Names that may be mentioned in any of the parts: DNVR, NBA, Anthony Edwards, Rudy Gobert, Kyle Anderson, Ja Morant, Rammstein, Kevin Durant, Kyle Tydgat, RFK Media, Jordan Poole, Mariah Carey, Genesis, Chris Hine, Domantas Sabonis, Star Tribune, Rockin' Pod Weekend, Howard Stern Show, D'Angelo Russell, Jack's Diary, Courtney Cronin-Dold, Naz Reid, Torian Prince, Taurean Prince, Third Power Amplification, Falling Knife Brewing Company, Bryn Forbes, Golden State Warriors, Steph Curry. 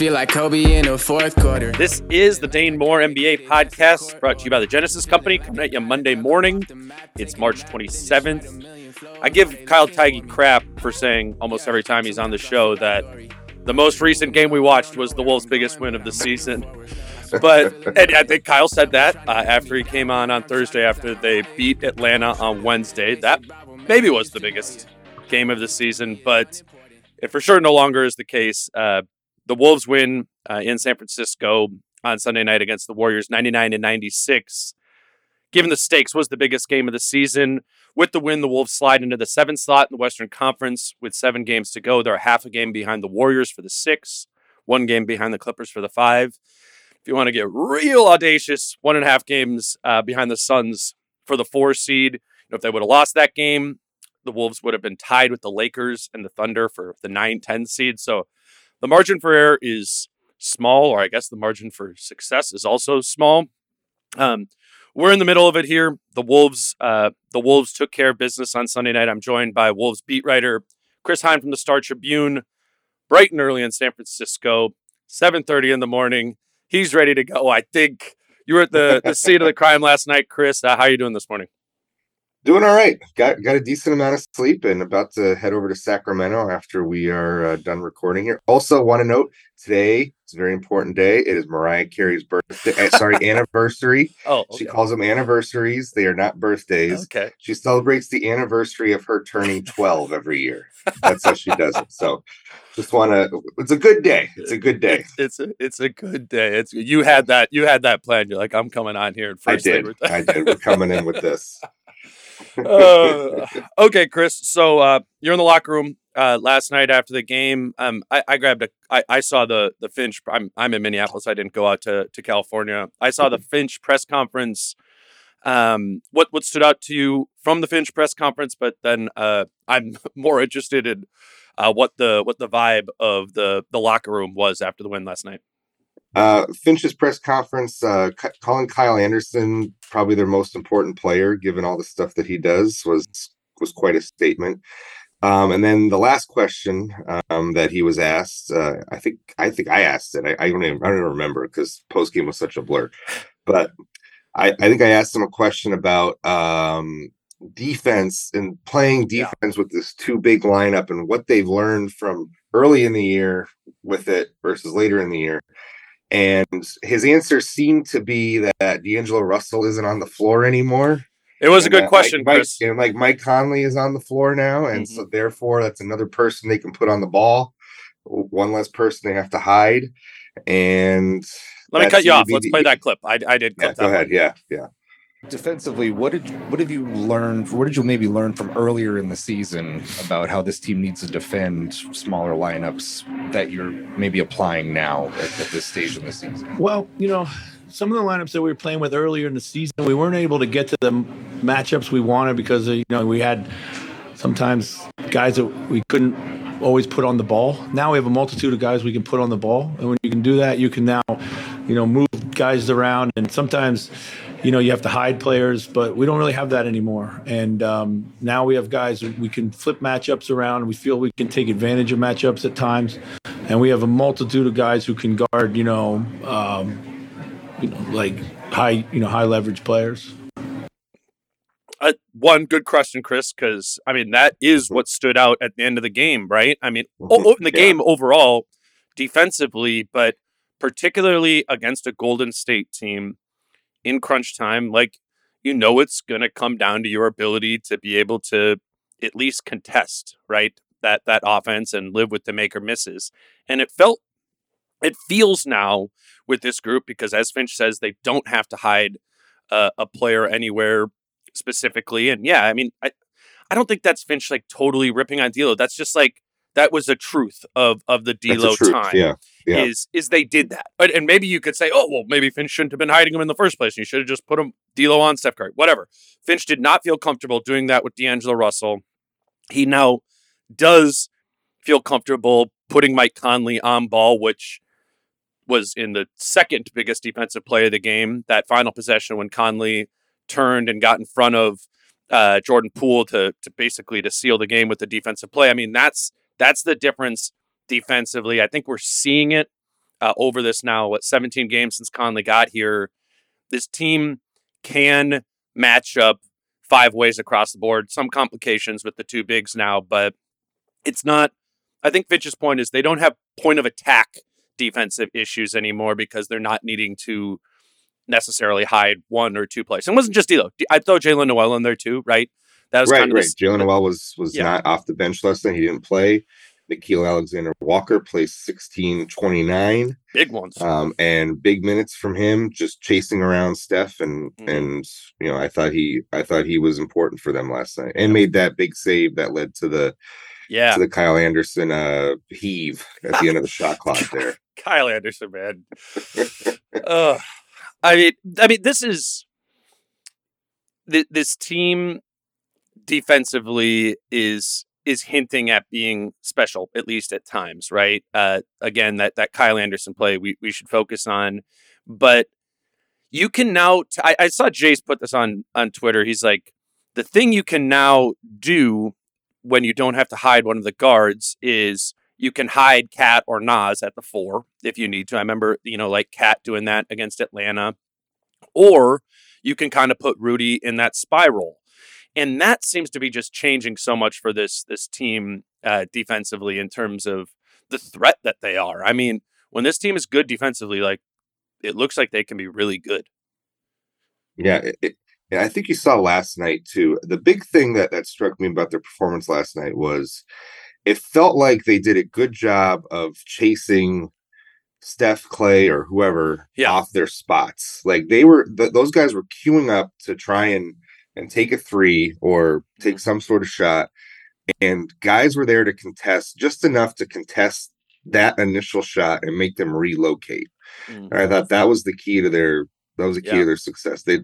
Feel like Kobe in the fourth quarter. This is the Dane Moore NBA podcast, brought to you by the Genesis Company. Coming at you Monday morning. It's March 27th. I give Kyle Tydgat crap for saying almost every time he's on the show that the most recent game we watched was the Wolves' biggest win of the season. But and I think Kyle said that after he came on Thursday after they beat Atlanta on Wednesday. That maybe was the biggest game of the season, but it for sure no longer is the case. The Wolves win in San Francisco on Sunday night against the Warriors, 99-96. Given the stakes, was the biggest game of the season. With the win, the Wolves slide into the seventh slot in the Western Conference with 7 games to go. They're half a game behind the Warriors for the 6, 1 game behind the Clippers for the 5. If you want to get real audacious, 1.5 games behind the Suns for the 4 seed. If they would have lost that game, the Wolves would have been tied with the Lakers and the Thunder for the 9-10 seed. So the margin for error is small, or I guess the margin for success is also small. We're in the middle of it here. The Wolves took care of business on Sunday night. I'm joined by Wolves beat writer Chris Hine from the Star Tribune, bright and early in San Francisco, 7:30 in the morning. He's ready to go. I think you were at the scene of the crime last night, Chris. How are you doing this morning? Doing all right. Got a decent amount of sleep and about to head over to Sacramento after we are done recording here. Also want to note, today it's a very important day. It is Mariah Carey's birthday. Anniversary. Oh, okay. She calls them anniversaries. They are not birthdays. Okay. She celebrates the anniversary of her turning 12 every year. That's how she does it. So just want to, it's a good day. It's a good day. It's a good day. It's you had that plan. You're like, I'm coming on here. And first I did. We're coming in with this. Okay, Chris. So you're in the locker room last night after the game. I saw the Finch. I'm in Minneapolis. I didn't go out to California. I saw the Finch press conference. What stood out to you from the Finch press conference? But then I'm more interested in what the vibe of the locker room was after the win last night. Finch's press conference, calling Kyle Anderson probably their most important player, given all the stuff that he does, was quite a statement. And then the last question that he was asked, I think I asked it. I don't even remember because post game was such a blur. But I think I asked him a question about defense and playing defense with this 2 big lineup and what they've learned from early in the year with it versus later in the year. And his answer seemed to be that D'Angelo Russell isn't on the floor anymore. It was a good question, Chris. And Mike Conley is on the floor now. And so therefore that's another person they can put on the ball. One less person they have to hide. And let me cut you off. Let's play that clip. I did clip that. Go ahead. Yeah. Defensively, what did you maybe learn from earlier in the season about how this team needs to defend smaller lineups that you're maybe applying now at this stage in the season? Well, some of the lineups that we were playing with earlier in the season, we weren't able to get to the matchups we wanted because we had sometimes guys that we couldn't always put on the ball. Now we have a multitude of guys we can put on the ball, and when you can do that, you can now move guys around, and sometimes you know, you have to hide players, but we don't really have that anymore. And now we have guys, we can flip matchups around. We feel we can take advantage of matchups at times. And we have a multitude of guys who can guard, like high leverage players. One good question, Chris, because, I mean, that is what stood out at the end of the game, right? I mean, in the game overall, defensively, but particularly against a Golden State team in crunch time, like, you know, it's going to come down to your ability to be able to at least contest, right, that offense and live with the make or misses. And it feels now with this group, because as Finch says, they don't have to hide a player anywhere specifically. And yeah, I mean, I don't think that's Finch like totally ripping on D'Lo. That's just like, that was the truth of the D'Lo time. Yeah. Is they did that. And maybe you could say, oh, well, maybe Finch shouldn't have been hiding him in the first place. You should have just put him D'Lo on Steph Curry, whatever. Finch did not feel comfortable doing that with D'Angelo Russell. He now does feel comfortable putting Mike Conley on ball, which was in the second biggest defensive play of the game, that final possession when Conley turned and got in front of Jordan Poole to basically seal the game with the defensive play. I mean, that's the difference defensively. I think we're seeing it over this now, 17 games since Conley got here. This team can match up five ways across the board. Some complications with the two bigs now, but it's not... I think Finch's point is they don't have point of attack defensive issues anymore because they're not needing to necessarily hide one or two players. And it wasn't just D'Lo. I throw Jalen Noel in there too, right? That was right. Jalen Noel was not off the bench last night. He didn't play. Nickeil Alexander-Walker plays 16-29. Big ones. And big minutes from him, just chasing around Steph. And you know, I thought he was important for them last night and made that big save that led to the Kyle Anderson heave at the end of the shot clock there. Kyle Anderson, man. I mean, this is this team. Defensively is hinting at being special, at least at times, right? Again, that Kyle Anderson play we should focus on. But you can now... I saw Jace put this on Twitter. He's like, the thing you can now do when you don't have to hide one of the guards is you can hide Cat or Naz at the four if you need to. I remember, like Cat doing that against Atlanta. Or you can kind of put Rudy in that spiral. And that seems to be just changing so much for this team defensively in terms of the threat that they are. I mean, when this team is good defensively, like, it looks like they can be really good. Yeah, I think you saw last night, too. The big thing that struck me about their performance last night was it felt like they did a good job of chasing Steph, Clay, or whoever off their spots. Like, they were... those guys were queuing up to try and take a three or take some sort of shot. And guys were there to contest just enough to contest that initial shot and make them relocate. Mm-hmm. I thought that was the key to their success. They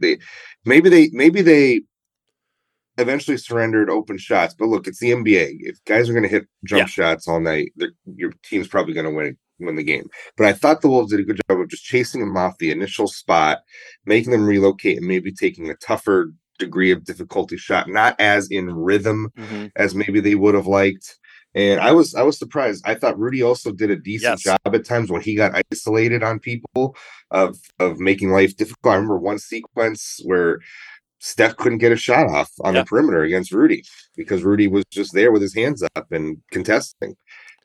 eventually surrendered open shots, but look, it's the NBA. If guys are going to hit jump shots all night, your team's probably going to win the game. But I thought the Wolves did a good job of just chasing them off the initial spot, making them relocate and maybe taking a tougher degree of difficulty shot, not as in rhythm as maybe they would have liked. And I was surprised. I thought Rudy also did a decent job at times when he got isolated on people of making life difficult. I remember one sequence where Steph couldn't get a shot off on the perimeter against Rudy because Rudy was just there with his hands up and contesting.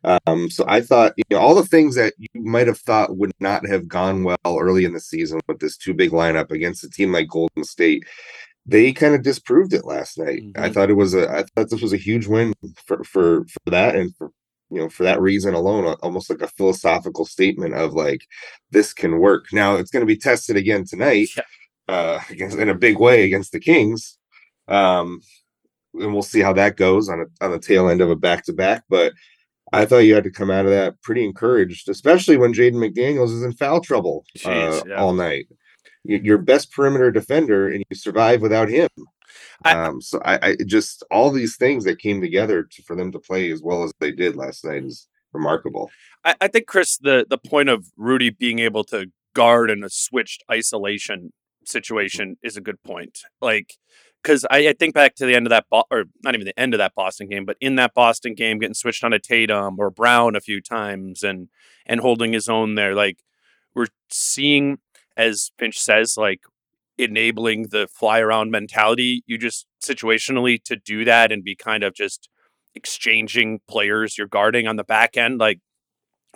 So I thought, all the things that you might have thought would not have gone well early in the season with this two big lineup against a team like Golden State, they kind of disproved it last night. Mm-hmm. I thought this was a huge win for that, and for that reason alone, almost like a philosophical statement of like, this can work. Now it's going to be tested again tonight, in a big way against the Kings, and we'll see how that goes on the tail end of a back to back. But I thought you had to come out of that pretty encouraged, especially when Jaden McDaniels is in foul trouble all night. Your best perimeter defender, and you survive without him. So I just, all these things that came together for them to play as well as they did last night is remarkable. I think, Chris, the point of Rudy being able to guard in a switched isolation situation is a good point. Like, because I think back to the end of that, or not even the end of that Boston game, but in that Boston game, getting switched on to Tatum or Brown a few times and holding his own there. Like, we're seeing, as Finch says, like, enabling the fly around mentality. You just situationally to do that and be kind of just exchanging players you're guarding on the back end. Like,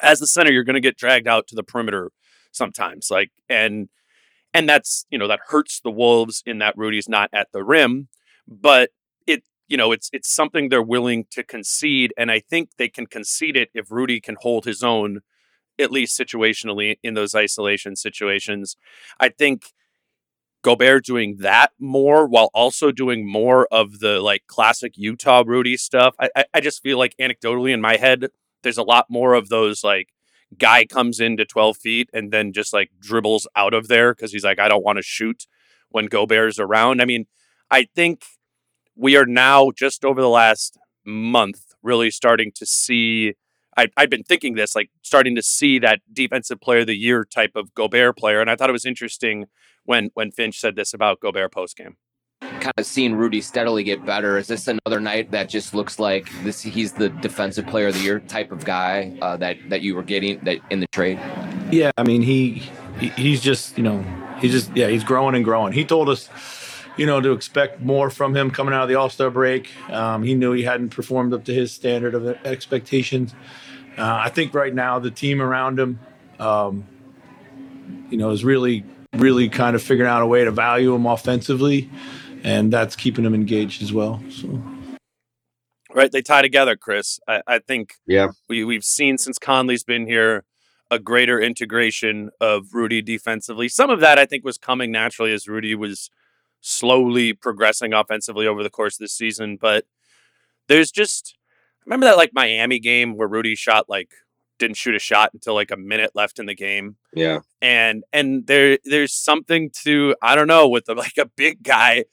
as the center, you're going to get dragged out to the perimeter sometimes. Like, and that's, you know, that hurts the Wolves in that Rudy's not at the rim, but it, you know, it's something they're willing to concede. And I think they can concede it if Rudy can hold his own, at least situationally, in those isolation situations. I think Gobert doing that more while also doing more of the like classic Utah Rudy stuff. I just feel like anecdotally in my head, there's a lot more of those like guy comes into 12 feet and then just like dribbles out of there because he's like, I don't want to shoot when Gobert's around. I mean, I think we are now just over the last month really starting to see, I've been thinking this, like starting to see that defensive player of the year type of Gobert player. And I thought it was interesting when Finch said this about Gobert postgame. Kind of seeing Rudy steadily get better. Is this another night that just looks like this? He's the defensive player of the year type of guy that you were getting that in the trade. Yeah, I mean he's just, you know, he's growing and growing. He told us, you know, to expect more from him coming out of the All-Star break. He knew he hadn't performed up to his standard of expectations. I think right now the team around him, you know, is really kind of figuring out a way to value him offensively, and that's keeping him engaged as well. So, right, they tie together, Chris. I think we've seen since Conley's been here a greater integration of Rudy defensively. Some of that I think was coming naturally as Rudy was slowly progressing offensively over the course of the season, but there's just, remember that like Miami game where Rudy shot like didn't shoot a shot until like a minute left in the game. Yeah. And there's something to, I don't know, with like a big guy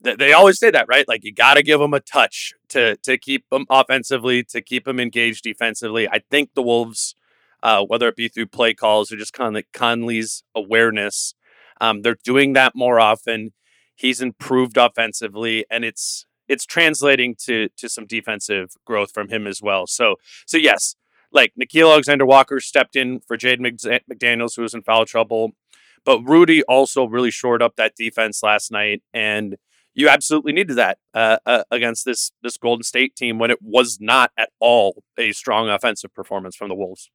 that they always say that, right? Like you got to give him a touch to keep him offensively, to keep him engaged defensively. I think the Wolves, whether it be through play calls or just kind of like Conley's awareness, they're doing that more often. He's improved offensively, and it's translating to some defensive growth from him as well. So yes, like Nickeil Alexander-Walker stepped in for Jaden McDaniels, who was in foul trouble. But Rudy also really shored up that defense last night. And you absolutely needed that against this Golden State team when it was not at all a strong offensive performance from the Wolves.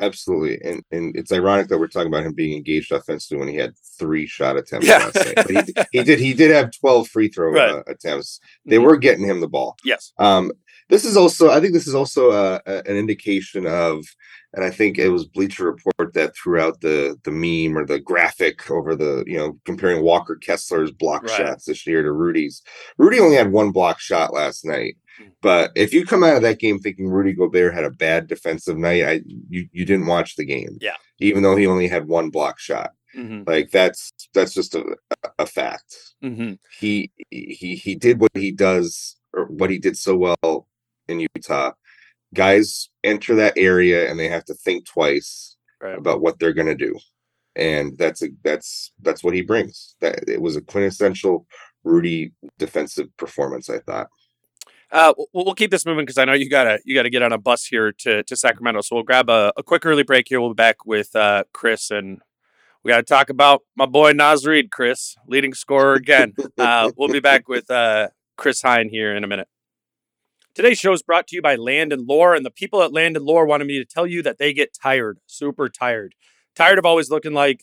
Absolutely. And it's ironic that we're talking about him being engaged offensively when he had 3 shot attempts last night. But he did have 12 free throw attempts. They were getting him the ball. Yes. This is also an indication of, and I think it was Bleacher Report that threw out the meme or the graphic over the, you know, comparing Walker Kessler's block shots this year to Rudy's. Rudy only had 1 block shot last night. But if you come out of that game thinking Rudy Gobert had a bad defensive night, you didn't watch the game. Yeah. Even though he only had 1 block shot. Mm-hmm. Like that's just a fact. Mm-hmm. He did what he does, or what he did so well in Utah. Guys enter that area and they have to think twice about what they're going to do. And that's what he brings. That it was a quintessential Rudy defensive performance, I thought. We'll keep this moving because I know you gotta get on a bus here to Sacramento. So we'll grab a quick early break here. We'll be back with Chris, and we got to talk about my boy Naz Reid, Chris, leading scorer again. We'll be back with Chris Hine here in a minute. Today's show is brought to you by Landon Lore, and the people at Landon Lore wanted me to tell you that they get tired, super tired. Tired of always looking like...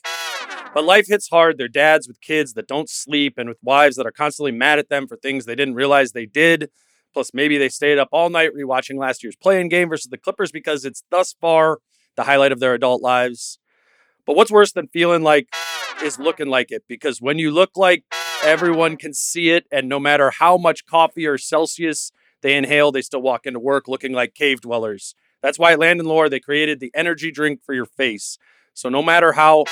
But life hits hard. They're dads with kids that don't sleep and with wives that are constantly mad at them for things they didn't realize they did. Plus, maybe they stayed up all night rewatching last year's play-in game versus the Clippers because it's thus far the highlight of their adult lives. But what's worse than feeling like is looking like it, because when you look like, everyone can see it, and no matter how much coffee or Celsius they inhale, they still walk into work looking like cave dwellers. That's why at Landon Lore, they created the energy drink for your face. So no matter how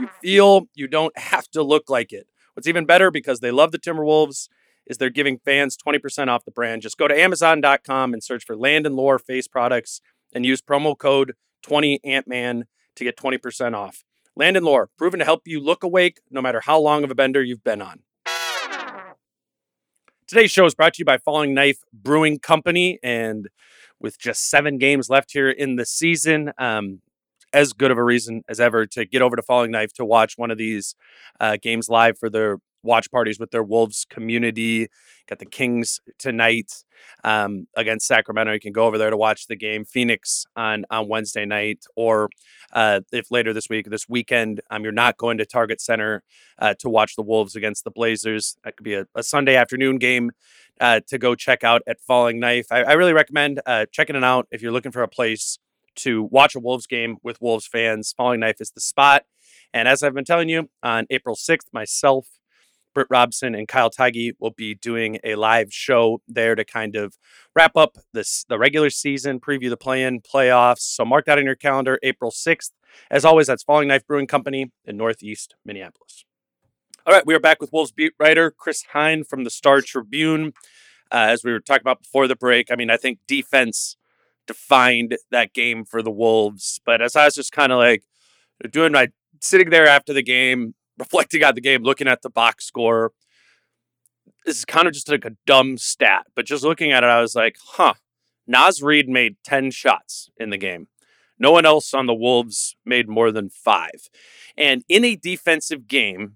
you feel, you don't have to look like it. What's even better, because they love the Timberwolves, is they're giving fans 20% off the brand. Just go to Amazon.com and search for Landon Lore face products and use promo code 20AntMan to get 20% off. Landon Lore, proven to help you look awake no matter how long of a bender you've been on. Today's show is brought to you by Falling Knife Brewing Company, and with just 7 games left here in the season, as good of a reason as ever to get over to Falling Knife to watch one of these games live for their watch parties with their Wolves community. Got the Kings tonight against Sacramento. You can go over there to watch the game. Phoenix on Wednesday night, or if later this weekend, you're not going to Target Center to watch the Wolves against the Blazers. That could be a Sunday afternoon game to go check out at Falling Knife. I really recommend checking it out if you're looking for a place to watch a Wolves game with Wolves fans. Falling Knife is the spot. And as I've been telling you, on April 6th, myself, Britt Robson, and Kyle Tydgat will be doing a live show there to kind of wrap up the regular season, preview the play-in, playoffs. So mark that on your calendar, April 6th. As always, that's Falling Knife Brewing Company in Northeast Minneapolis. All right, we are back with Wolves beat writer Chris Hine from the Star Tribune. As we were talking about before the break, I think defense defined that game for the Wolves. But as I was just kind of sitting there after the game, reflecting on the game, looking at the box score, this is kind of just like a dumb stat, but just looking at it, I was like, Naz Reid made 10 shots in the game. No one else on the Wolves made more than 5. And in a defensive game,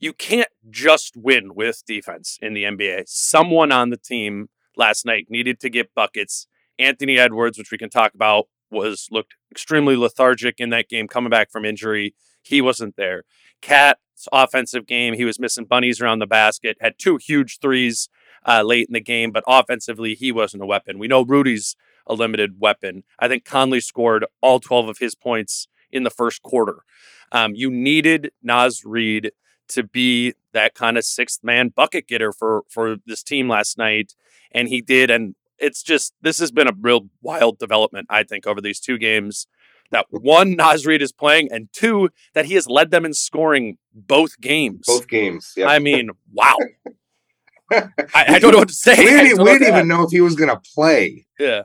you can't just win with defense in the NBA. Someone on the team last night needed to get buckets. Anthony Edwards, which we can talk about, looked extremely lethargic in that game, coming back from injury. He wasn't there. Cat's offensive game, he was missing bunnies around the basket, had 2 huge threes late in the game, but offensively, he wasn't a weapon. We know Rudy's a limited weapon. I think Conley scored all 12 of his points in the first quarter. You needed Naz Reid to be that kind of 6th man bucket getter for this team last night, and he did. And it's just, this has been a real wild development, I think, over these 2 games. That 1, Naz Reid is playing, and 2, that he has led them in scoring both games. Yeah. Wow. I don't know what to say. We didn't even know if he was going to play. Yeah.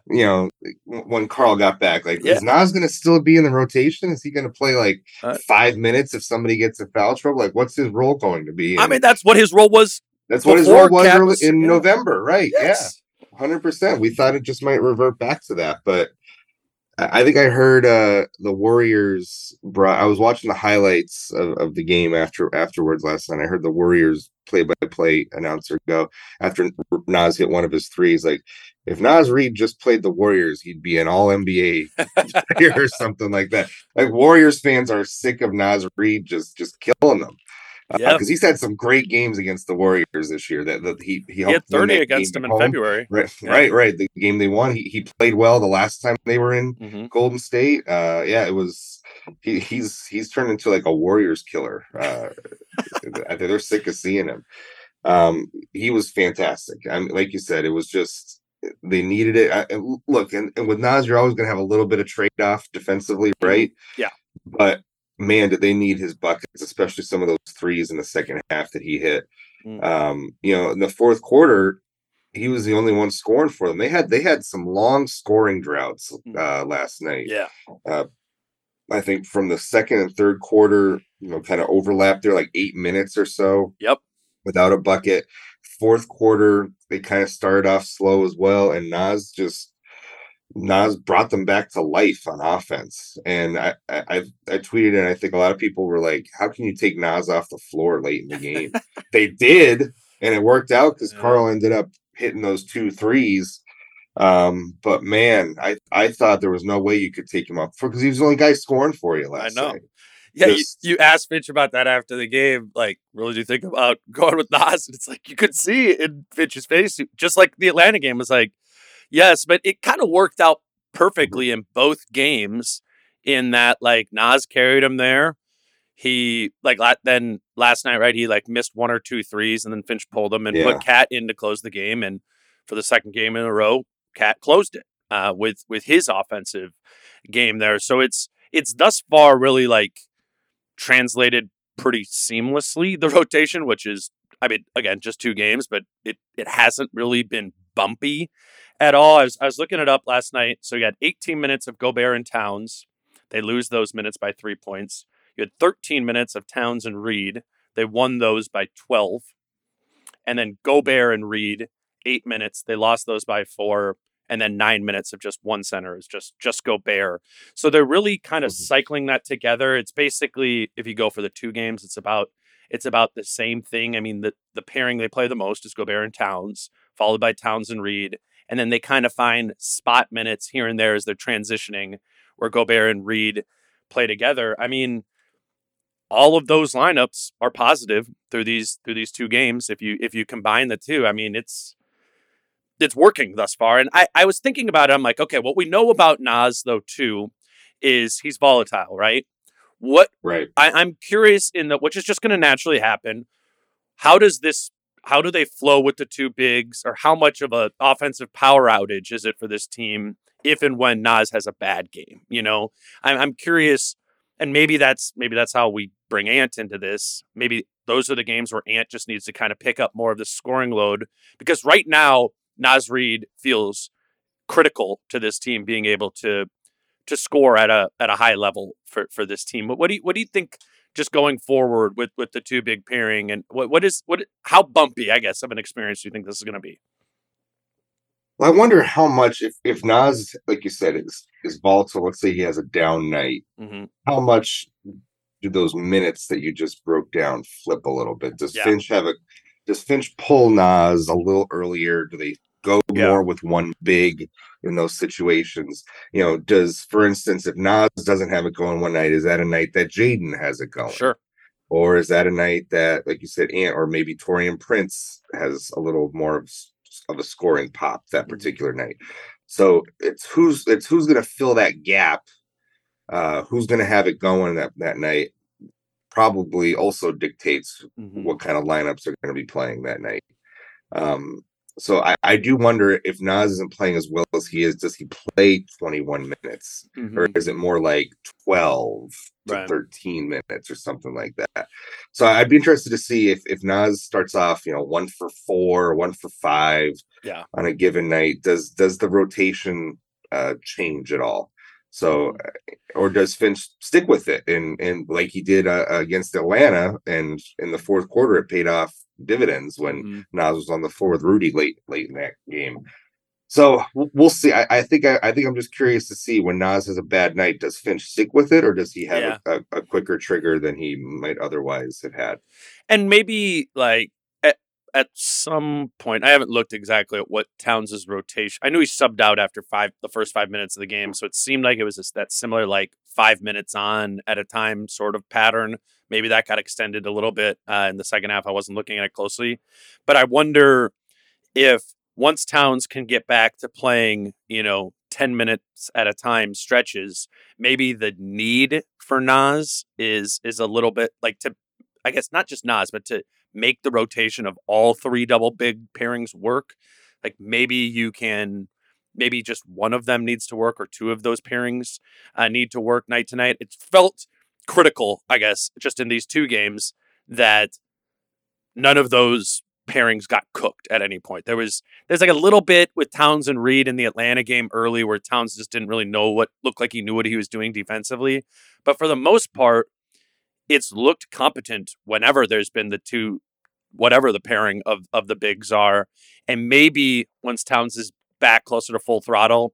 When Carl got back, is Naz going to still be in the rotation? Is he going to play 5 minutes if somebody gets a foul trouble? What's his role going to be? That's what his role was. That's what his role was in November, right? Yes. Yeah. 100%. We thought it just might revert back to that, but I think I heard the Warriors I was watching the highlights of the game afterwards last night. I heard the Warriors play-by-play announcer go, after Naz hit one of his threes, if Naz Reid just played the Warriors, he'd be an all-NBA player or something like that. Warriors fans are sick of Naz Reid just killing them. Because he's had some great games against the Warriors this year. That he helped had 30 against them in February. Right. The game they won, he played well the last time they were in Golden State. It was he's turned into a Warriors killer. They're sick of seeing him. He was fantastic. Like you said, it was just they needed it. And with Naz, you're always going to have a little bit of trade off defensively, right? Yeah, but. Man, did they need his buckets, especially some of those threes in the second half that he hit. In the fourth quarter, he was the only one scoring for them. They had some long scoring droughts last night. Yeah, I think from the second and third quarter, kind of overlapped there, 8 minutes or so. Yep, without a bucket. Fourth quarter, they kind of started off slow as well, and Naz brought them back to life on offense. And I tweeted, and I think a lot of people were like, how can you take Naz off the floor late in the game? They did, and it worked out because Carl ended up hitting those 2 threes. But man, I thought there was no way you could take him off because he was the only guy scoring for you last night. I know. Yeah, you asked Finch about that after the game. Really, do you think about going with Naz? And it's you could see in Finch's face, just like the Atlanta game was yes, but it kind of worked out perfectly in both games in that, Naz carried him there. He, then last night, right, he, missed 1 or 2 threes, and then Finch pulled him and put Cat in to close the game. And for the second game in a row, Cat closed it with his offensive game there. So it's thus far really, translated pretty seamlessly, the rotation, which is, again, just 2 games, but it hasn't really been bumpy at all. I was looking it up last night. So you had 18 minutes of Gobert and Towns. They lose those minutes by 3 points. You had 13 minutes of Towns and Reed. They won those by 12. And then Gobert and Reed, 8 minutes. They lost those by 4. And then 9 minutes of just one center is just Gobert. So they're really kind of cycling that together. It's basically, if you go for the two games, it's about the same thing. I mean, the pairing they play the most is Gobert and Towns, followed by Towns and Reed. And then they kind of find spot minutes here and there as they're transitioning where Gobert and Reed play together. I mean, all of those lineups are positive through these two games. If you combine the two, I mean, it's working thus far. And I was thinking about it. I'm like, okay, what we know about Naz, though, too, is he's volatile, right? I'm curious in that, which is just going to naturally happen. How do they flow with the two bigs, or how much of an offensive power outage is it for this team if and when Naz has a bad game? You know, I'm curious, and maybe that's how we bring Ant into this. Maybe those are the games where Ant just needs to kind of pick up more of the scoring load, because right now Naz Reid feels critical to this team being able to score at a high level for this team. But what do you think? Just going forward with the two big pairing, and how bumpy, I guess, of an experience do you think this is going to be? Well, I wonder how much if Naz, like you said, is volatile. Let's say he has a down night. Mm-hmm. How much do those minutes that you just broke down flip a little bit? Does Finch pull Naz a little earlier? Do they go more with one big in those situations? You know, does, for instance, if Naz doesn't have it going one night, is that a night that Jaden has it going? Sure. Or is that a night that, like you said, Ant or maybe Torian Prince has a little more of a scoring pop that particular night? So it's who's going to fill that gap, who's going to have it going that night. Probably also dictates what kind of lineups are going to be playing that night. So I do wonder if Naz isn't playing as well as he is, does he play 21 minutes? Mm-hmm. Or is it more like 12 to 13 minutes or something like that? So I'd be interested to see if Naz starts off, 1 for 4, 1 for 5 on a given night, does the rotation change at all? So, or does Finch stick with it? And like he did against Atlanta, and in the fourth quarter, it paid off dividends when Naz was on the floor with Rudy late in that game. So we'll see. I think I'm just curious to see when Naz has a bad night, does Finch stick with it, or does he have a quicker trigger than he might otherwise have had? And maybe like at some point, I haven't looked exactly at what Towns' rotation. I knew he subbed out after the first 5 minutes of the game. So it seemed like it was that similar, like 5 minutes on at a time sort of pattern. Maybe that got extended a little bit in the second half. I wasn't looking at it closely, but I wonder if once Towns can get back to playing, 10 minutes at a time stretches, maybe the need for Naz is a little bit like to, I guess, not just Naz, but to make the rotation of all three double big pairings work. Like maybe just one of them needs to work, or two of those pairings need to work night to night. It felt critical, I guess, just in these two games, that none of those pairings got cooked at any point. There's like a little bit with Towns and Reed in the Atlanta game early, where Towns just didn't really know what looked like he knew what he was doing defensively. But for the most part, it's looked competent whenever there's been the two, whatever the pairing of the bigs are. And maybe once Towns is back closer to full throttle,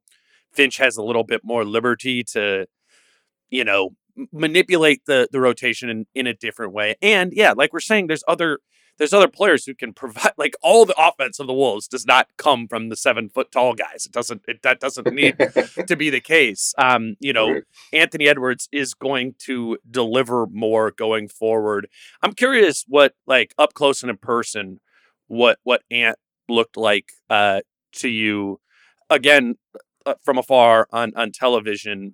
Finch has a little bit more liberty to, manipulate the rotation in a different way. And like we're saying, there's other players who can provide, like, all the offense of the Wolves does not come from the 7 foot tall guys. That doesn't need to be the case. Anthony Edwards is going to deliver more going forward. I'm curious what, like, up close and in person, what Ant looked like to you again from afar on television.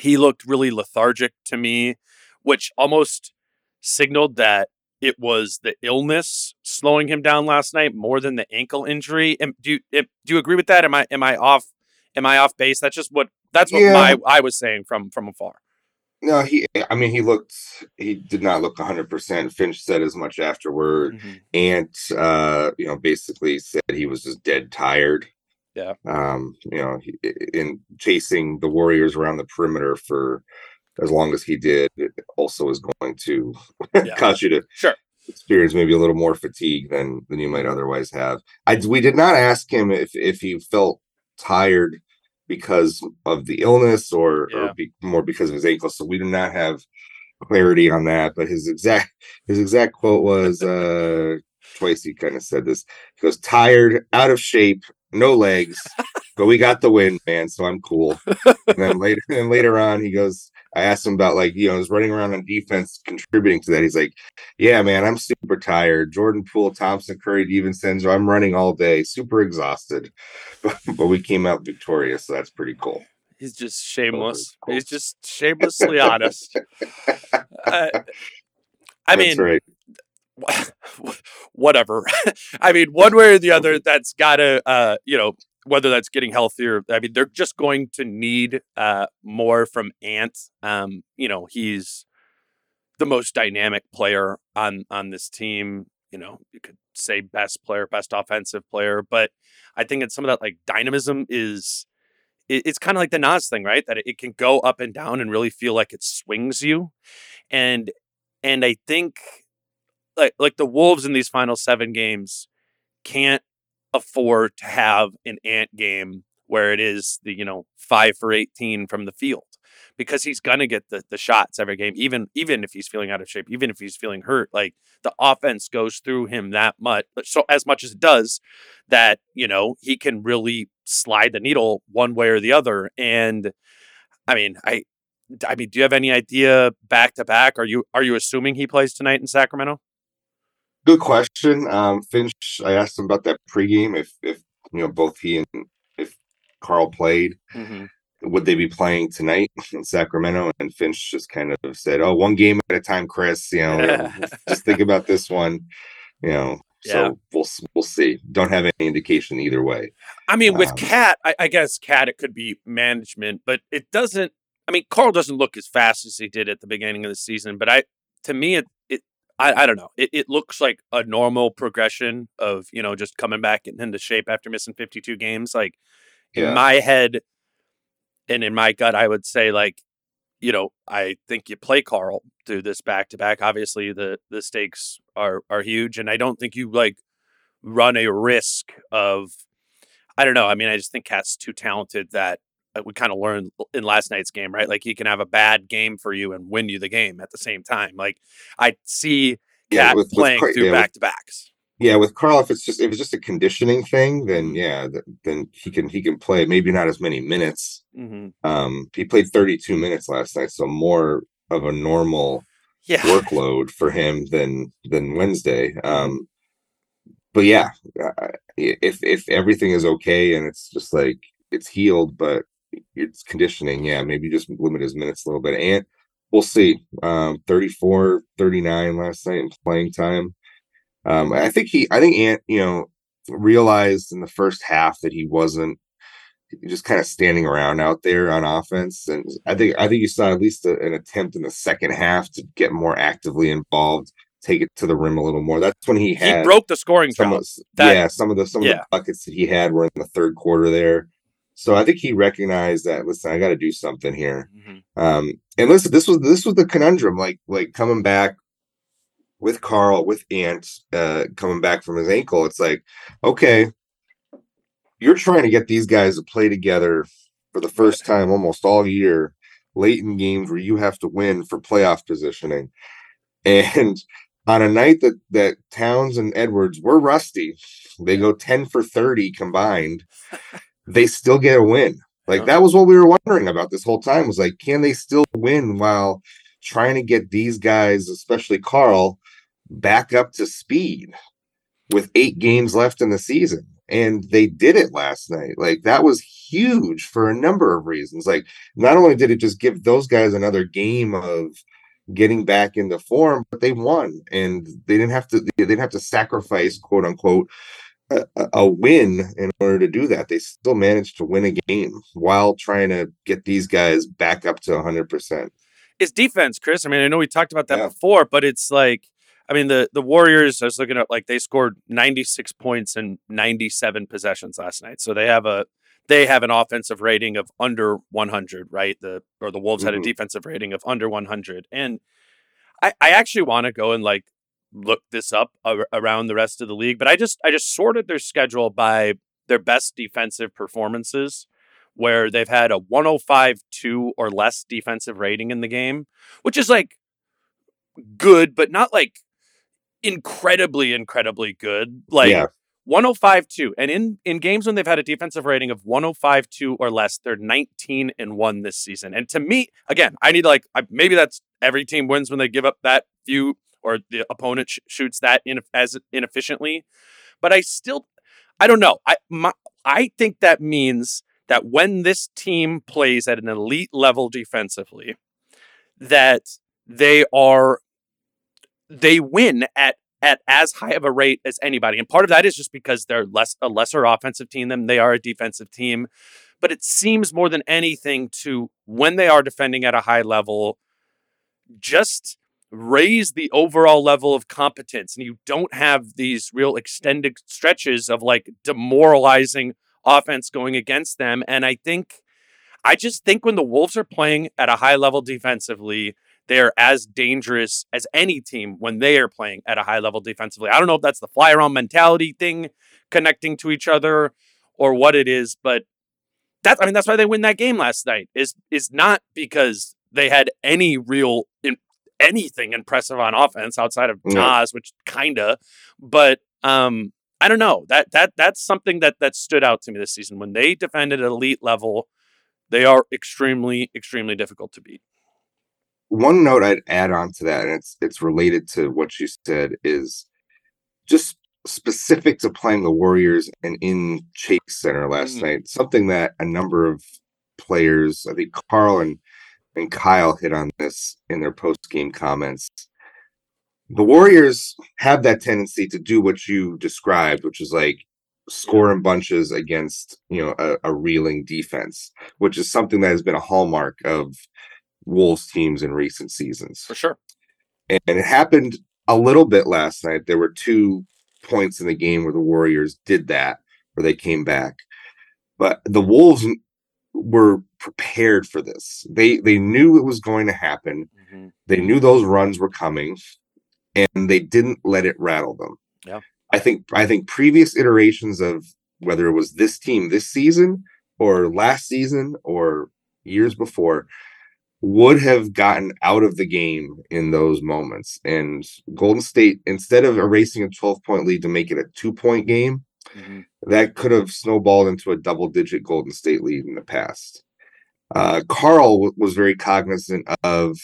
He looked really lethargic to me, which almost signaled that it was the illness slowing him down last night more than the ankle injury. And do you agree with that? Am I off? Am I off base? That's just I was saying from afar. No, he did not look 100%. Finch said as much afterward, and basically said he was just dead tired. In chasing the Warriors around the perimeter for as long as he did, it also is going to cause you to experience maybe a little more fatigue than you might otherwise have. We did not ask him if he felt tired because of the illness or more because of his ankle. So we did not have clarity on that. But his exact quote was twice he kind of said this. He goes, tired, out of shape, no legs, but we got the win, man, so I'm cool. And then later on, he goes, I asked him about, like, you know, he's running around on defense contributing to that. He's like, yeah, man, I'm super tired. Jordan Poole, Thompson, Curry, DiVincenzo, I'm running all day, super exhausted. But we came out victorious, so that's pretty cool. He's just shameless. Cool. He's just shamelessly honest. I mean... Right. Whatever. I mean, one way or the other, that's gotta whether that's getting healthier, I mean, they're just going to need more from Ant. He's the most dynamic player on this team. You know, you could say best player, best offensive player, but I think it's some of that, like, dynamism is it's kind of like the Nas thing, right? That it can go up and down and really feel like it swings you. And I think Like the Wolves in these final 7 games can't afford to have an Ant game where it is the 5 for 18 from the field, because he's gonna get the shots every game, even if he's feeling out of shape, even if he's feeling hurt. Like, the offense goes through him that much, so as much as it does, that he can really slide the needle one way or the other. And I mean, do you have any idea back to back? Are you assuming he plays tonight in Sacramento? Good question. Finch, I asked him about that pregame. If both he and if Carl played, would they be playing tonight in Sacramento? And Finch just kind of said, "Oh, one game at a time, Chris. Just think about this one. So we'll see. Don't have any indication either way." I mean, with Cat, I guess Cat, it could be management, but it doesn't. I mean, Carl doesn't look as fast as he did at the beginning of the season, but I don't know. It looks like a normal progression of, just coming back into shape after missing 52 games. Like, in my head and in my gut, I would say, like, I think you play Carl through this back to back. Obviously, the stakes are huge, and I don't think you, like, run a risk of, I don't know. I mean, I just think Cat's too talented that we kind of learned in last night's game, right? Like, he can have a bad game for you and win you the game at the same time. Like, I see Cat playing through back to backs. Yeah, with Carl, if it's just a conditioning thing, then he can play maybe not as many minutes. He played 32 minutes last night, so more of a normal workload for him than Wednesday. But yeah, if everything is okay and it's just like it's healed, but it's conditioning. Yeah, maybe just limit his minutes a little bit. And we'll see. 34, 39 last night in playing time. I think Ant, realized in the first half that he wasn't just kind of standing around out there on offense. And I think you saw at least an attempt in the second half to get more actively involved, take it to the rim a little more. That's when he broke the scoring drought. Some of the buckets that he had were in the third quarter there. So I think he recognized that, listen, I got to do something here. And listen, this was the conundrum, like coming back with Carl, with Ant, coming back from his ankle. It's like, okay, you're trying to get these guys to play together for the first time almost all year, late in games where you have to win for playoff positioning. And on a night that Towns and Edwards were rusty, they go 10 for 30 combined. They still get a win. Like, that was what we were wondering about this whole time, was like, can they still win while trying to get these guys, especially Carl, back up to speed with 8 games left in the season? And they did it last night. Like, that was huge for a number of reasons. Like, not only did it just give those guys another game of getting back into form, but they won, and they didn't have to sacrifice, quote unquote, a win in order to do that. They still managed to win a game while trying to get these guys back up to 100%. It's defense, Chris. I mean, I know we talked about that before, but it's like, I mean, the Warriors, I was looking at, like, they scored 96 points in 97 possessions last night. So they have they have an offensive rating of under 100, right? The Wolves had a defensive rating of under 100. And I actually want to go and like look this up around the rest of the league, but I just sorted their schedule by their best defensive performances, where they've had a 105.2 or less defensive rating in the game, which is like good, but not like incredibly good. Like 105.2, and in games when they've had a defensive rating of 105.2 or less, they're 19-1 this season. And to me, again, I need maybe that's every team wins when they give up that few, or the opponent shoots that as inefficiently. But I don't know. I think that means that when this team plays at an elite level defensively, that they win at as high of a rate as anybody. And part of that is just because they're a lesser offensive team than they are a defensive team. But it seems more than anything to, when they are defending at a high level, just raise the overall level of competence. And you don't have these real extended stretches of like demoralizing offense going against them. And I just think when the Wolves are playing at a high level defensively, they are as dangerous as any team when they are playing at a high level defensively. I don't know if that's the fly around mentality thing connecting to each other or what it is, but that's why they win that game last night, is not because they had any real anything impressive on offense outside of Nas, which kinda, but I don't know. That's something that stood out to me this season. When they defend at an elite level, they are extremely, extremely difficult to beat. One note I'd add on to that, and it's related to what you said, is just specific to playing the Warriors and in Chase Center last night. Something that a number of players, I think Carl and Kyle hit on this in their post-game comments. The Warriors have that tendency to do what you described, which is like score in bunches against, a reeling defense, which is something that has been a hallmark of Wolves teams in recent seasons. For sure. And it happened a little bit last night. There were 2 points in the game where the Warriors did that, where they came back. But the Wolves were prepared for this. They knew it was going to happen. Mm-hmm. They knew those runs were coming. And they didn't let it rattle them. Yeah. I think previous iterations of whether it was this team this season or last season or years before would have gotten out of the game in those moments. And Golden State, instead of erasing a 12-point lead to make it a 2-point game, that could have snowballed into a double-digit Golden State lead in the past. Carl was very cognizant of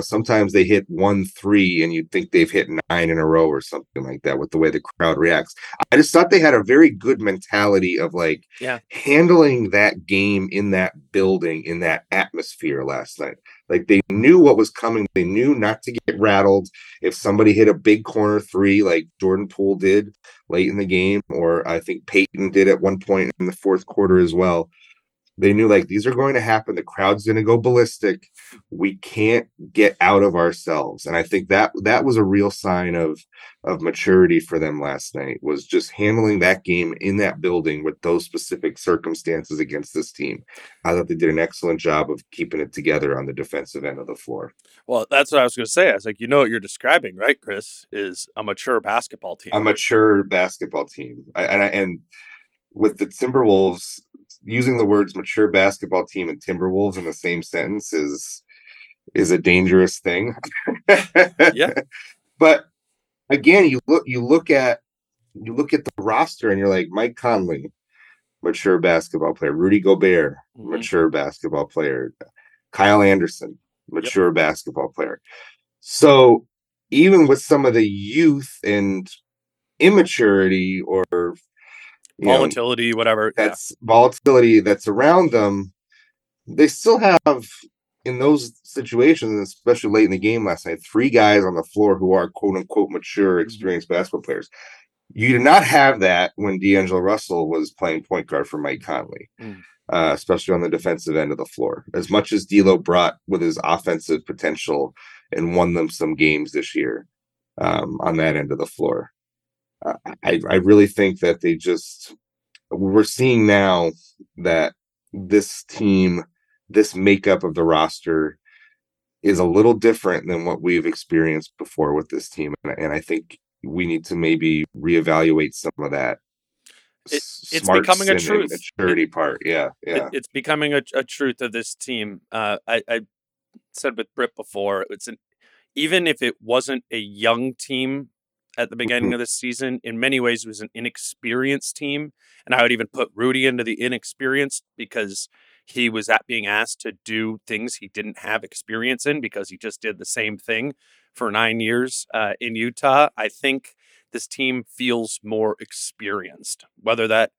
sometimes they hit 1-3 and you'd think they've hit 9 in a row or something like that with the way the crowd reacts. I just thought they had a very good mentality of handling that game in that building, in that atmosphere last night. Like they knew what was coming. They knew not to get rattled. If somebody hit a big corner three, like Jordan Poole did late in the game, or I think Peyton did at one point in the fourth quarter as well. They knew these are going to happen. The crowd's going to go ballistic. We can't get out of ourselves. And I think that was a real sign of maturity for them last night, was just handling that game in that building with those specific circumstances against this team. I thought they did an excellent job of keeping it together on the defensive end of the floor. Well, that's what I was going to say. I was like, what you're describing, right, Chris, is a mature basketball team. A mature basketball team. And with the Timberwolves, using the words mature basketball team and Timberwolves in the same sentence is a dangerous thing. Yeah. But again, you look at the roster and you're like, Mike Conley, mature basketball player, Rudy Gobert, mature basketball player, Kyle Anderson, mature basketball player. So even with some of the youth and immaturity or volatility, whatever. Volatility that's around them. They still have, in those situations, especially late in the game last night, 3 guys on the floor who are quote-unquote mature, experienced basketball players. You did not have that when D'Angelo Russell was playing point guard for Mike Conley, especially on the defensive end of the floor. As much as D'Lo brought with his offensive potential and won them some games this year on that end of the floor. I really think that they just we're seeing now that this team, this makeup of the roster is a little different than what we've experienced before with this team. And I think we need to maybe reevaluate some of that. It's becoming a truth. Maturity part. Yeah. It's becoming a truth of this team. I said with Britt before, even if it wasn't a young team at the beginning of the season, in many ways it was an inexperienced team. And I would even put Rudy into the inexperienced because he was being asked to do things he didn't have experience in because he just did the same thing for 9 years in Utah. I think this team feels more experienced, whether that,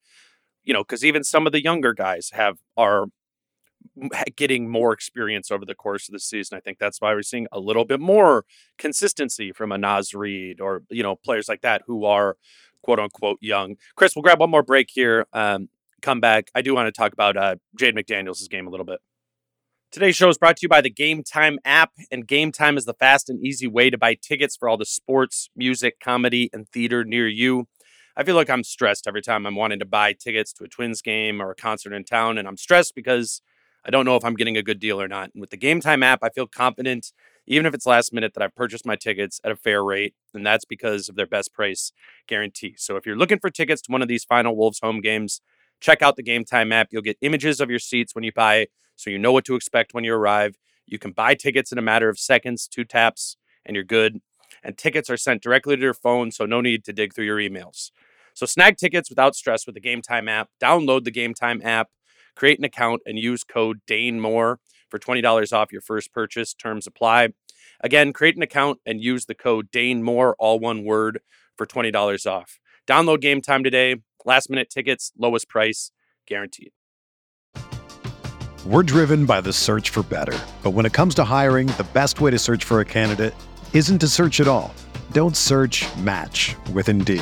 because even some of the younger guys are getting more experience over the course of the season. I think that's why we're seeing a little bit more consistency from a Naz Reid or, players like that who are quote unquote young. Chris, we'll grab one more break here. Come back. I do want to talk about Jaden McDaniels' game a little bit. Today's show is brought to you by the Game Time app, and Game Time is the fast and easy way to buy tickets for all the sports, music, comedy, and theater near you. I feel like I'm stressed every time I'm wanting to buy tickets to a Twins game or a concert in town, and I'm stressed because I don't know if I'm getting a good deal or not. And with the Game Time app, I feel confident, even if it's last minute, that I've purchased my tickets at a fair rate, and that's because of their best price guarantee. So if you're looking for tickets to one of these final Wolves home games, check out the Game Time app. You'll get images of your seats when you buy, so you know what to expect when you arrive. You can buy tickets in a matter of seconds, 2 taps, and you're good. And tickets are sent directly to your phone, so no need to dig through your emails. So snag tickets without stress with the Game Time app. Download the Game Time app, create an account, and use code DANEMORE for $20 off your first purchase. Terms apply. Again, create an account and use the code DANEMORE, all one word, for $20 off. Download Game Time today. Last-minute tickets, lowest price, guaranteed. We're driven by the search for better. But when it comes to hiring, the best way to search for a candidate isn't to search at all. Don't search, match with Indeed.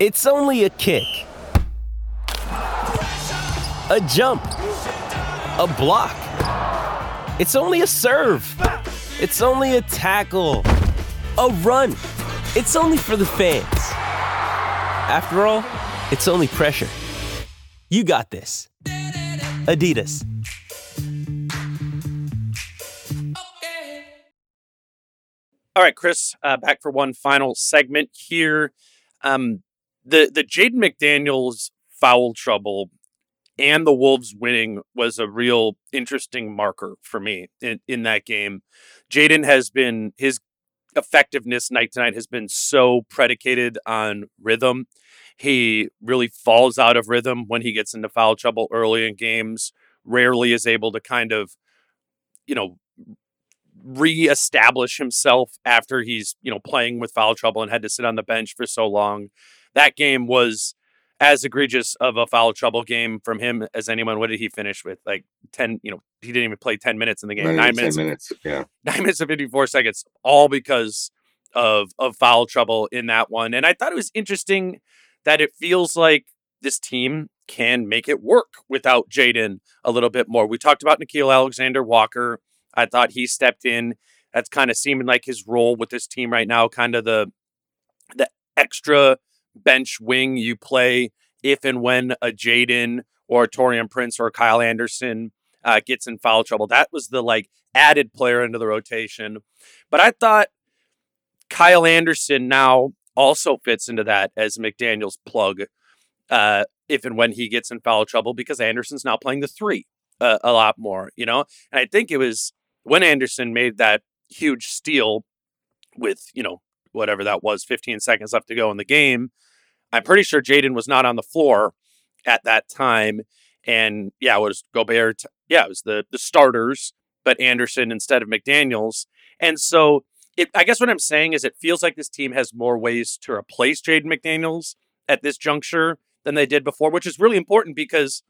It's only a kick. A jump. A block. It's only a serve. It's only a tackle. A run. It's only for the fans. After all, it's only pressure. You got this. Adidas. All right, Chris, back for one final segment here. The Jaden McDaniels foul trouble and the Wolves winning was a real interesting marker for me in that game. Jaden has been, his effectiveness night to night has been so predicated on rhythm. He really falls out of rhythm when he gets into foul trouble early in games, rarely is able to kind of, reestablish himself after he's, playing with foul trouble and had to sit on the bench for so long. That game was as egregious of a foul trouble game from him as anyone. What did he finish with? Like 10, he didn't even play 10 minutes in the game. 9 minutes. Yeah. 9 minutes and 54 seconds, all because of foul trouble in that one. And I thought it was interesting that it feels like this team can make it work without Jaden a little bit more. We talked about Nickeil Alexander-Walker. I thought he stepped in. That's kind of seeming like his role with this team right now, kind of the extra bench wing you play if and when a Jaden or a Taurean Prince or Kyle Anderson gets in foul trouble. That was the added player into the rotation. But I thought Kyle Anderson now also fits into that as McDaniel's plug. if and when he gets in foul trouble, because Anderson's now playing the three a lot more, you know? And I think it was when Anderson made that huge steal with, you know, whatever that was, 15 seconds left to go in the game. I'm pretty sure Jaden was not on the floor at that time. And yeah, it was Gobert. Yeah, it was the starters, but Anderson instead of McDaniels. And so I guess what I'm saying is it feels like this team has more ways to replace Jaden McDaniels at this juncture than they did before, which is really important because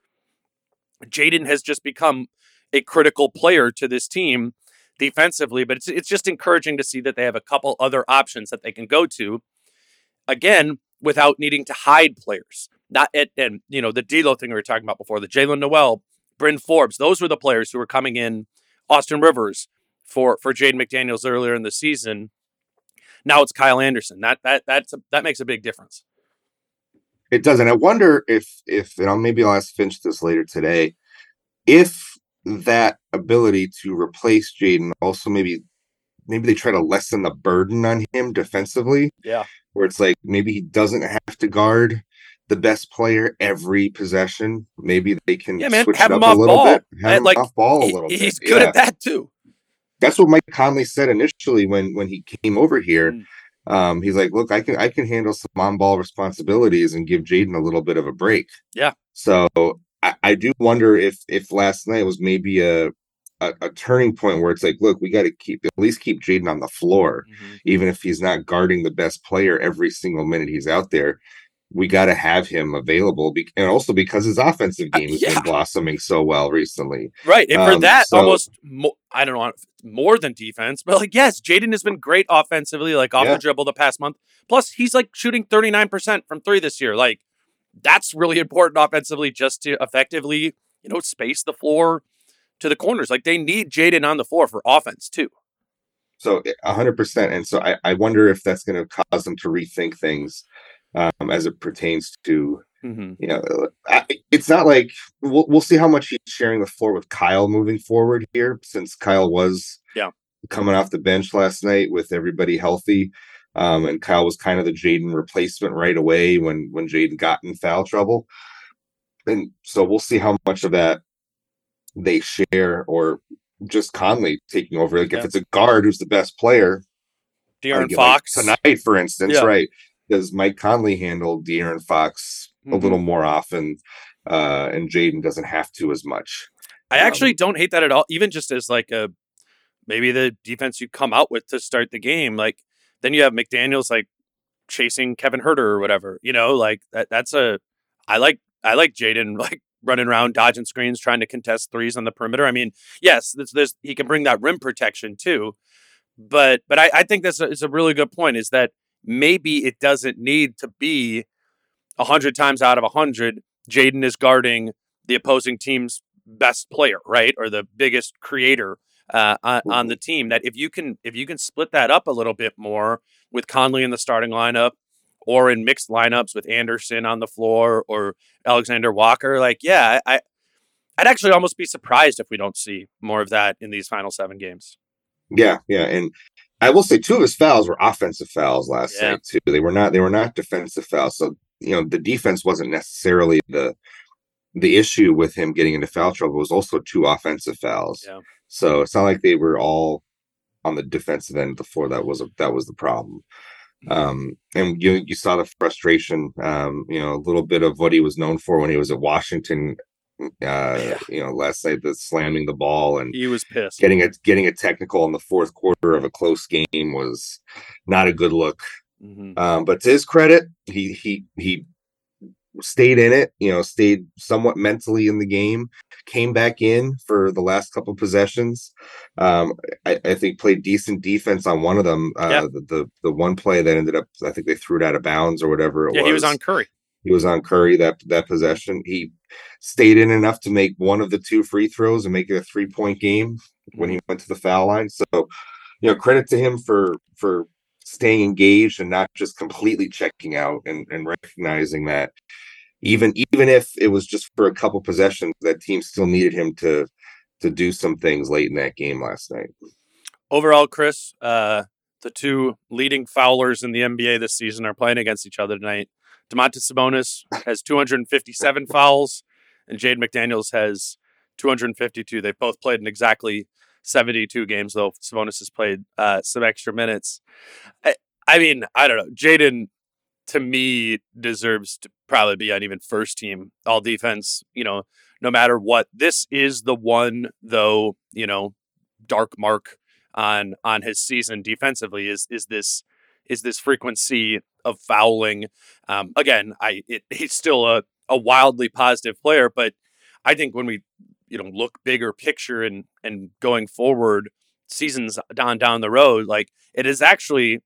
Jaden has just become a critical player to this team defensively. But it's just encouraging to see that they have a couple other options that they can go to, again, without needing to hide players. And you know, the D'Lo thing we were talking about before, the Jalen Noel, Bryn Forbes, those were the players who were coming in, Austin Rivers for Jaden McDaniels earlier in the season. Now it's Kyle Anderson. That makes a big difference. It doesn't. I wonder if and I'll ask Finch this later today, if that ability to replace Jaden also maybe they try to lessen the burden on him defensively. Yeah. Where it's like maybe he doesn't have to guard the best player every possession. Maybe they can switch it up a little bit. Have him off ball a little bit. He's good at that too. That's what Mike Conley said initially when he came over here. He's like, look, I can handle some on-ball responsibilities and give Jaden a little bit of a break. Yeah. So I do wonder if last night was maybe a turning point where it's like, look, we got to at least keep Jaden on the floor, even if he's not guarding the best player every single minute he's out there. We got to have him available, and also because his offensive game has been blossoming so well recently. Right, and for that, more than defense, but like, yes, Jaden has been great offensively, like off the dribble the past month. Plus, he's like shooting 39% from three this year. Like, that's really important offensively, just to effectively, you know, space the floor to the corners. Like, they need Jaden on the floor for offense too. So 100%, and so I wonder if that's going to cause them to rethink things. As it pertains to, you know, it's not like we'll see how much he's sharing the floor with Kyle moving forward here, since Kyle was coming off the bench last night with everybody healthy. And Kyle was kind of the Jaden replacement right away when Jaden got in foul trouble. And so we'll see how much of that they share, or just Conley taking over. Like if it's a guard who's the best player, De'Aaron Fox, like tonight, for instance, right? Does Mike Conley handle De'Aaron Fox a little more often, and Jaden doesn't have to as much? I actually don't hate that at all. Even just as like maybe the defense you come out with to start the game, like then you have McDaniels like chasing Kevin Huerter or whatever, you know, like I like Jaden like running around dodging screens, trying to contest threes on the perimeter. I mean, yes, he can bring that rim protection too, but I think it's a really good point, is that maybe it doesn't need to be 100 times out of 100, Jaden is guarding the opposing team's best player, right? Or the biggest creator on the team. That if you can split that up a little bit more with Conley in the starting lineup, or in mixed lineups with Anderson on the floor or Alexander Walker, like, yeah, I'd actually almost be surprised if we don't see more of that in these final 7 games. Yeah, yeah. And I will say 2 of his fouls were offensive fouls last night too. They were not defensive fouls. So, you know, the defense wasn't necessarily the issue with him getting into foul trouble. It was also 2 offensive fouls. Yeah. So it's not like they were all on the defensive end before. That was the problem. And you saw the frustration, you know, a little bit of what he was known for when he was at Washington. You know, last night, the slamming the ball, and he was pissed. Getting a technical in the fourth quarter of a close game was not a good look. But to his credit, he stayed in it. You know, stayed somewhat mentally in the game. Came back in for the last couple possessions. I think played decent defense on one of them. The one play that ended up, I think they threw it out of bounds or whatever. It was. He was on Curry. He was on Curry that possession. He stayed in enough to make one of the 2 free throws and make it a 3-point game when he went to the foul line. So, you know, credit to him for staying engaged and not just completely checking out, and recognizing that even if it was just for a couple possessions, that team still needed him to do some things late in that game last night. Overall, Chris, the 2 leading foulers in the NBA this season are playing against each other tonight. Domantas Sabonis has 257 fouls, and Jaden McDaniels has 252. They've both played in exactly 72 games, though Sabonis has played some extra minutes. I mean, I don't know. Jaden, to me, deserves to probably be on even first team all defense, you know, no matter what. This is the one, though, you know, dark mark on his season defensively is this frequency of fouling. Again, he's still a wildly positive player, but I think when we, you know, look bigger picture and going forward seasons down the road, like, it is actually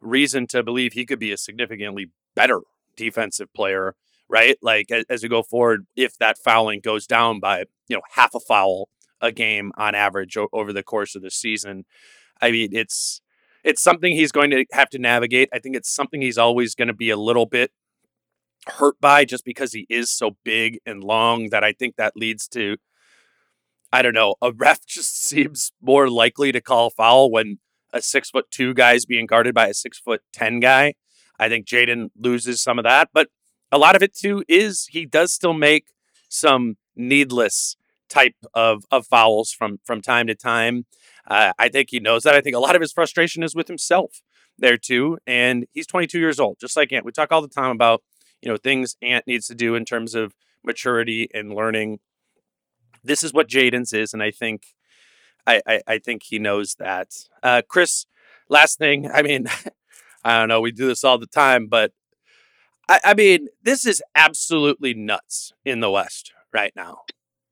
reason to believe he could be a significantly better defensive player, right? Like, as we go forward, if that fouling goes down by, you know, half a foul a game on average over the course of the season, I mean, it's something he's going to have to navigate. I think it's something he's always going to be a little bit hurt by, just because he is so big and long, that I think that leads to, I don't know, a ref just seems more likely to call foul when a 6'2" guy is being guarded by a 6'10" guy. I think Jaden loses some of that, but a lot of it too is he does still make some needless type of fouls from time to time. I think he knows that. I think a lot of his frustration is with himself there too. And he's 22 years old, just like Ant. We talk all the time about, you know, things Ant needs to do in terms of maturity and learning. This is what Jaden's is. And I think he knows that. Chris, last thing. I mean, I don't know. We do this all the time, but I mean, this is absolutely nuts in the West right now.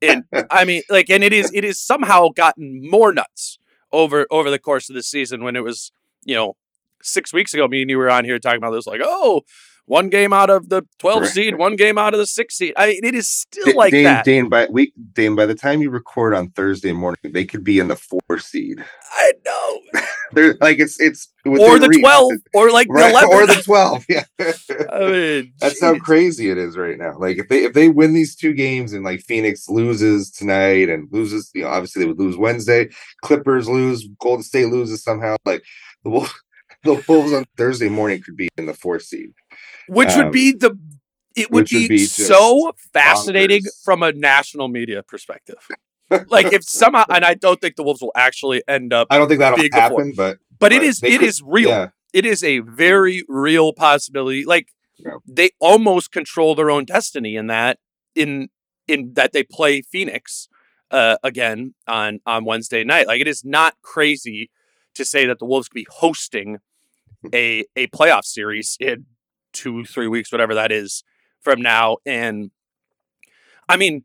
And I mean, like, and it is somehow gotten more nuts over the course of the season, when it was, you know, 6 weeks ago, me and you were on here talking about this, like, oh, one game out of the 12 seed, one game out of the 6 seed. I mean, it is still like that. Dane, by the time you record on Thursday morning, they could be in the 4 seed. I know. They're like, it's or the 12, or like the 11, or the 12. Yeah, I mean, that's how crazy it is right now. Like, if they win these two games, and like Phoenix loses tonight and loses, you know, obviously they would lose Wednesday. Clippers lose, Golden State loses somehow. Like the Wolves on Thursday morning could be in the 4 seed, which would be the. It would be so fascinating bonkers from a national media perspective. Like, if somehow, and I don't think the Wolves will actually end up. I don't think that'll happen, but it is real. Yeah. It is a very real possibility. Like, yeah, they almost control their own destiny in that they play Phoenix again on Wednesday night. Like, it is not crazy to say that the Wolves could be hosting a playoff series in 2-3 weeks, whatever that is from now. And I mean,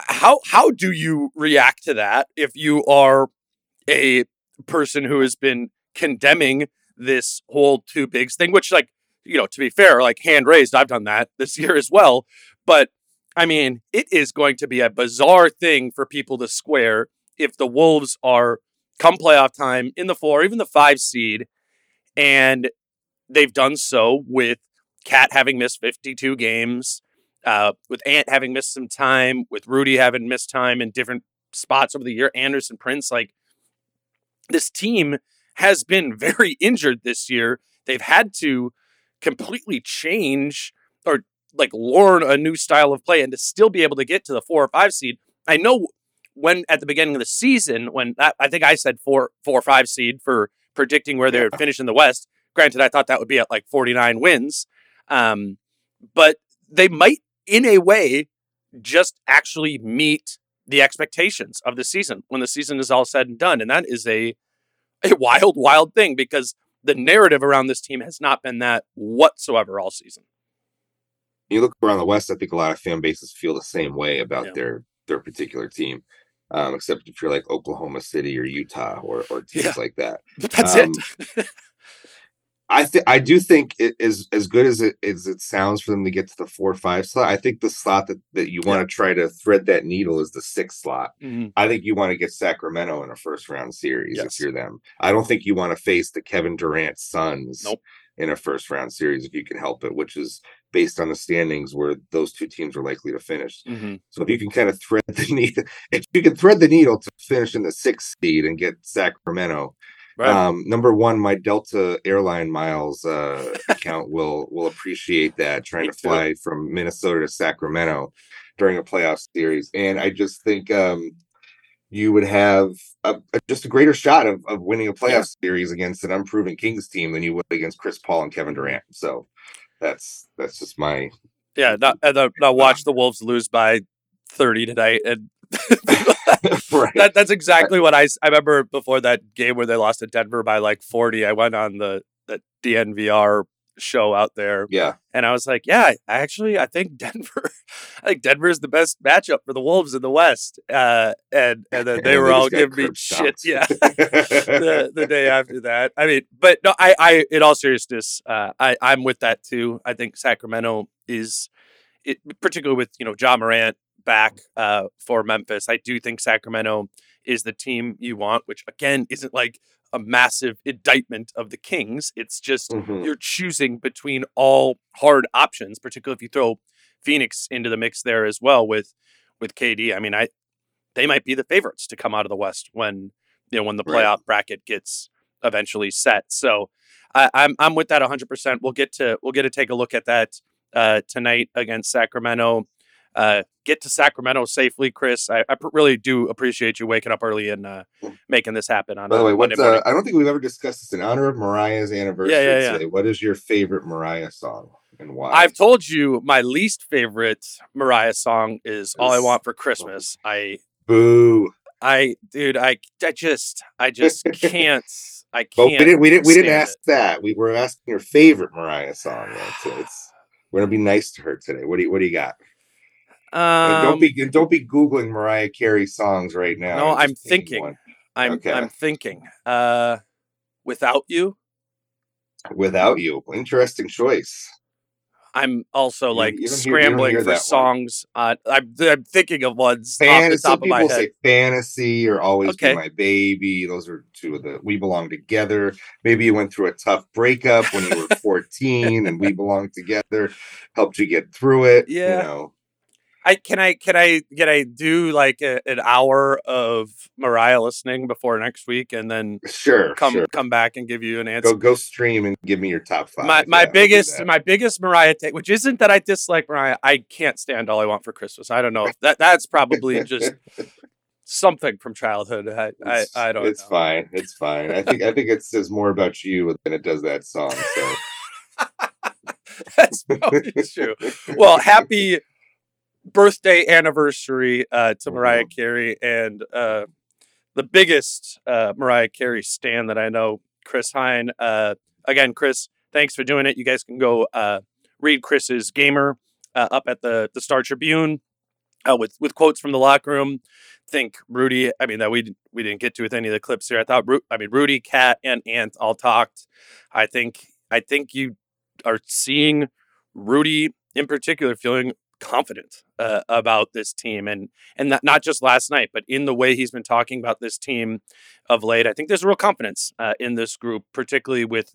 how do you react to that if you are a person who has been condemning this whole two bigs thing, which, like, you know, to be fair, like, hand raised, I've done that this year as well. But I mean, it is going to be a bizarre thing for people to square if the Wolves are, come playoff time, in the 4, even the 5 seed, and they've done so with Cat having missed 52 games, with Ant having missed some time, with Rudy having missed time in different spots over the year, Anderson Prince. Like, this team has been very injured this year. They've had to completely change or, like, learn a new style of play, and to still be able to get to the 4 or 5 seed. I know when at the beginning of the season, when I think I said 4 or 5 seed for predicting where they would finish in the West. Granted, I thought that would be at like 49 wins, but they might, in a way, just actually meet the expectations of the season when the season is all said and done. And that is a wild, wild thing, because the narrative around this team has not been that whatsoever all season. You look around the West, I think a lot of fan bases feel the same way about their particular team, except if you're like Oklahoma City or Utah or teams like that. But that's it. I do think it is as good as it sounds for them to get to the 4 or 5 slot. I think the slot that you want to try to thread that needle is the 6 slot. Mm-hmm. I think you want to get Sacramento in a first round series if you're them. I don't think you want to face the Kevin Durant Suns in a first round series if you can help it, which is based on the standings where those two teams are likely to finish. Mm-hmm. So if you can kind of thread the needle to finish in the 6th seed and get Sacramento, Right. Number one, my Delta airline miles account will appreciate that, trying Me to fly too. From Minnesota to Sacramento during a playoff series. And I just think you would have a greater shot of winning a playoff series against an unproven Kings team than you would against Chris Paul and Kevin Durant. So that's just my... Yeah, now watch the Wolves lose by 30 tonight and... Right. That's exactly what I remember before that game where they lost to Denver by like 40. I went on the DNVR show out there, and I was like, I think Denver is the best matchup for the Wolves in the West. And then they were all giving me shit, the day after that. I mean, but no, I in all seriousness, I'm with that too. I think Sacramento is, particularly with Ja Morant back for Memphis. I do think Sacramento is the team you want, which again isn't like a massive indictment of the Kings. It's just you're choosing between all hard options, particularly if you throw Phoenix into the mix there as well with KD. I mean, they might be the favorites to come out of the West when the playoff bracket gets eventually set. So I'm with that 100%. We'll get to take a look at that tonight against Sacramento. Get to Sacramento safely, Chris. I really do appreciate you waking up early and making this happen. By the way, I don't think we've ever discussed this in honor of Mariah's anniversary today. What is your favorite Mariah song and why? I've told you my least favorite Mariah song is "All I Want for Christmas." Boo. I just can't. I can't. But we didn't ask that. We were asking your favorite Mariah song. We're gonna be nice to her today. What do you got? Don't be Googling Mariah Carey songs right now. No, I'm thinking. Without You. Without You. Interesting choice. I'm also scrambling for songs. I'm thinking of ones off the top of my head. Some people say Fantasy or Always Be My Baby. Those are two of the We Belong Together. Maybe you went through a tough breakup when you were 14 and We Belong Together helped you get through it. Yeah. Can I do like an hour of Mariah listening before next week and then come back and give you an answer? Go stream and give me your top five. My biggest Mariah take, which isn't that I dislike Mariah, I can't stand "All I Want for Christmas." I don't know. That's probably just something from childhood. I don't know. It's fine. I think it says more about you than it does that song. So. That's probably true. Well, happy birthday anniversary to Mariah Carey, and the biggest Mariah Carey stan that I know, Chris Hine. Again, Chris, thanks for doing it. You guys can go read Chris's Gamer up at the Star Tribune with quotes from the locker room. Think Rudy. I mean, that we didn't get to with any of the clips here. I thought Rudy, Kat, and Ant all talked. I think you are seeing Rudy in particular feeling confident about this team, and that not just last night, but in the way he's been talking about this team of late. I think there's real confidence in this group, particularly with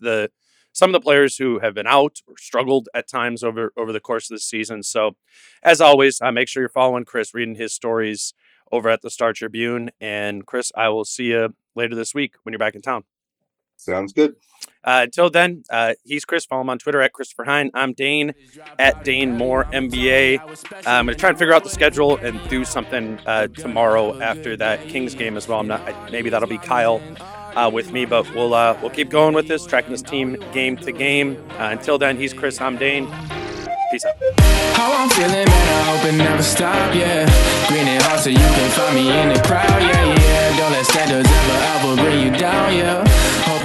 some of the players who have been out or struggled at times over the course of the season. So, as always, make sure you're following Chris, reading his stories over at the Star Tribune. And Chris, I will see you later this week when you're back in town. Sounds good. Until then, he's Chris. Follow him on Twitter at Christopher Hine. I'm Dane at Dane Moore MBA. I'm going to try and figure out the schedule and do something tomorrow after that Kings game as well. Maybe that'll be Kyle with me, but we'll keep going with this, tracking this team game to game. Until then, he's Chris. I'm Dane. Peace out. How I'm feeling, man, I hope it never stop, yeah. Green and hot so you can find me in the crowd, yeah, yeah. Don't let standards ever bring you down, yeah. Hope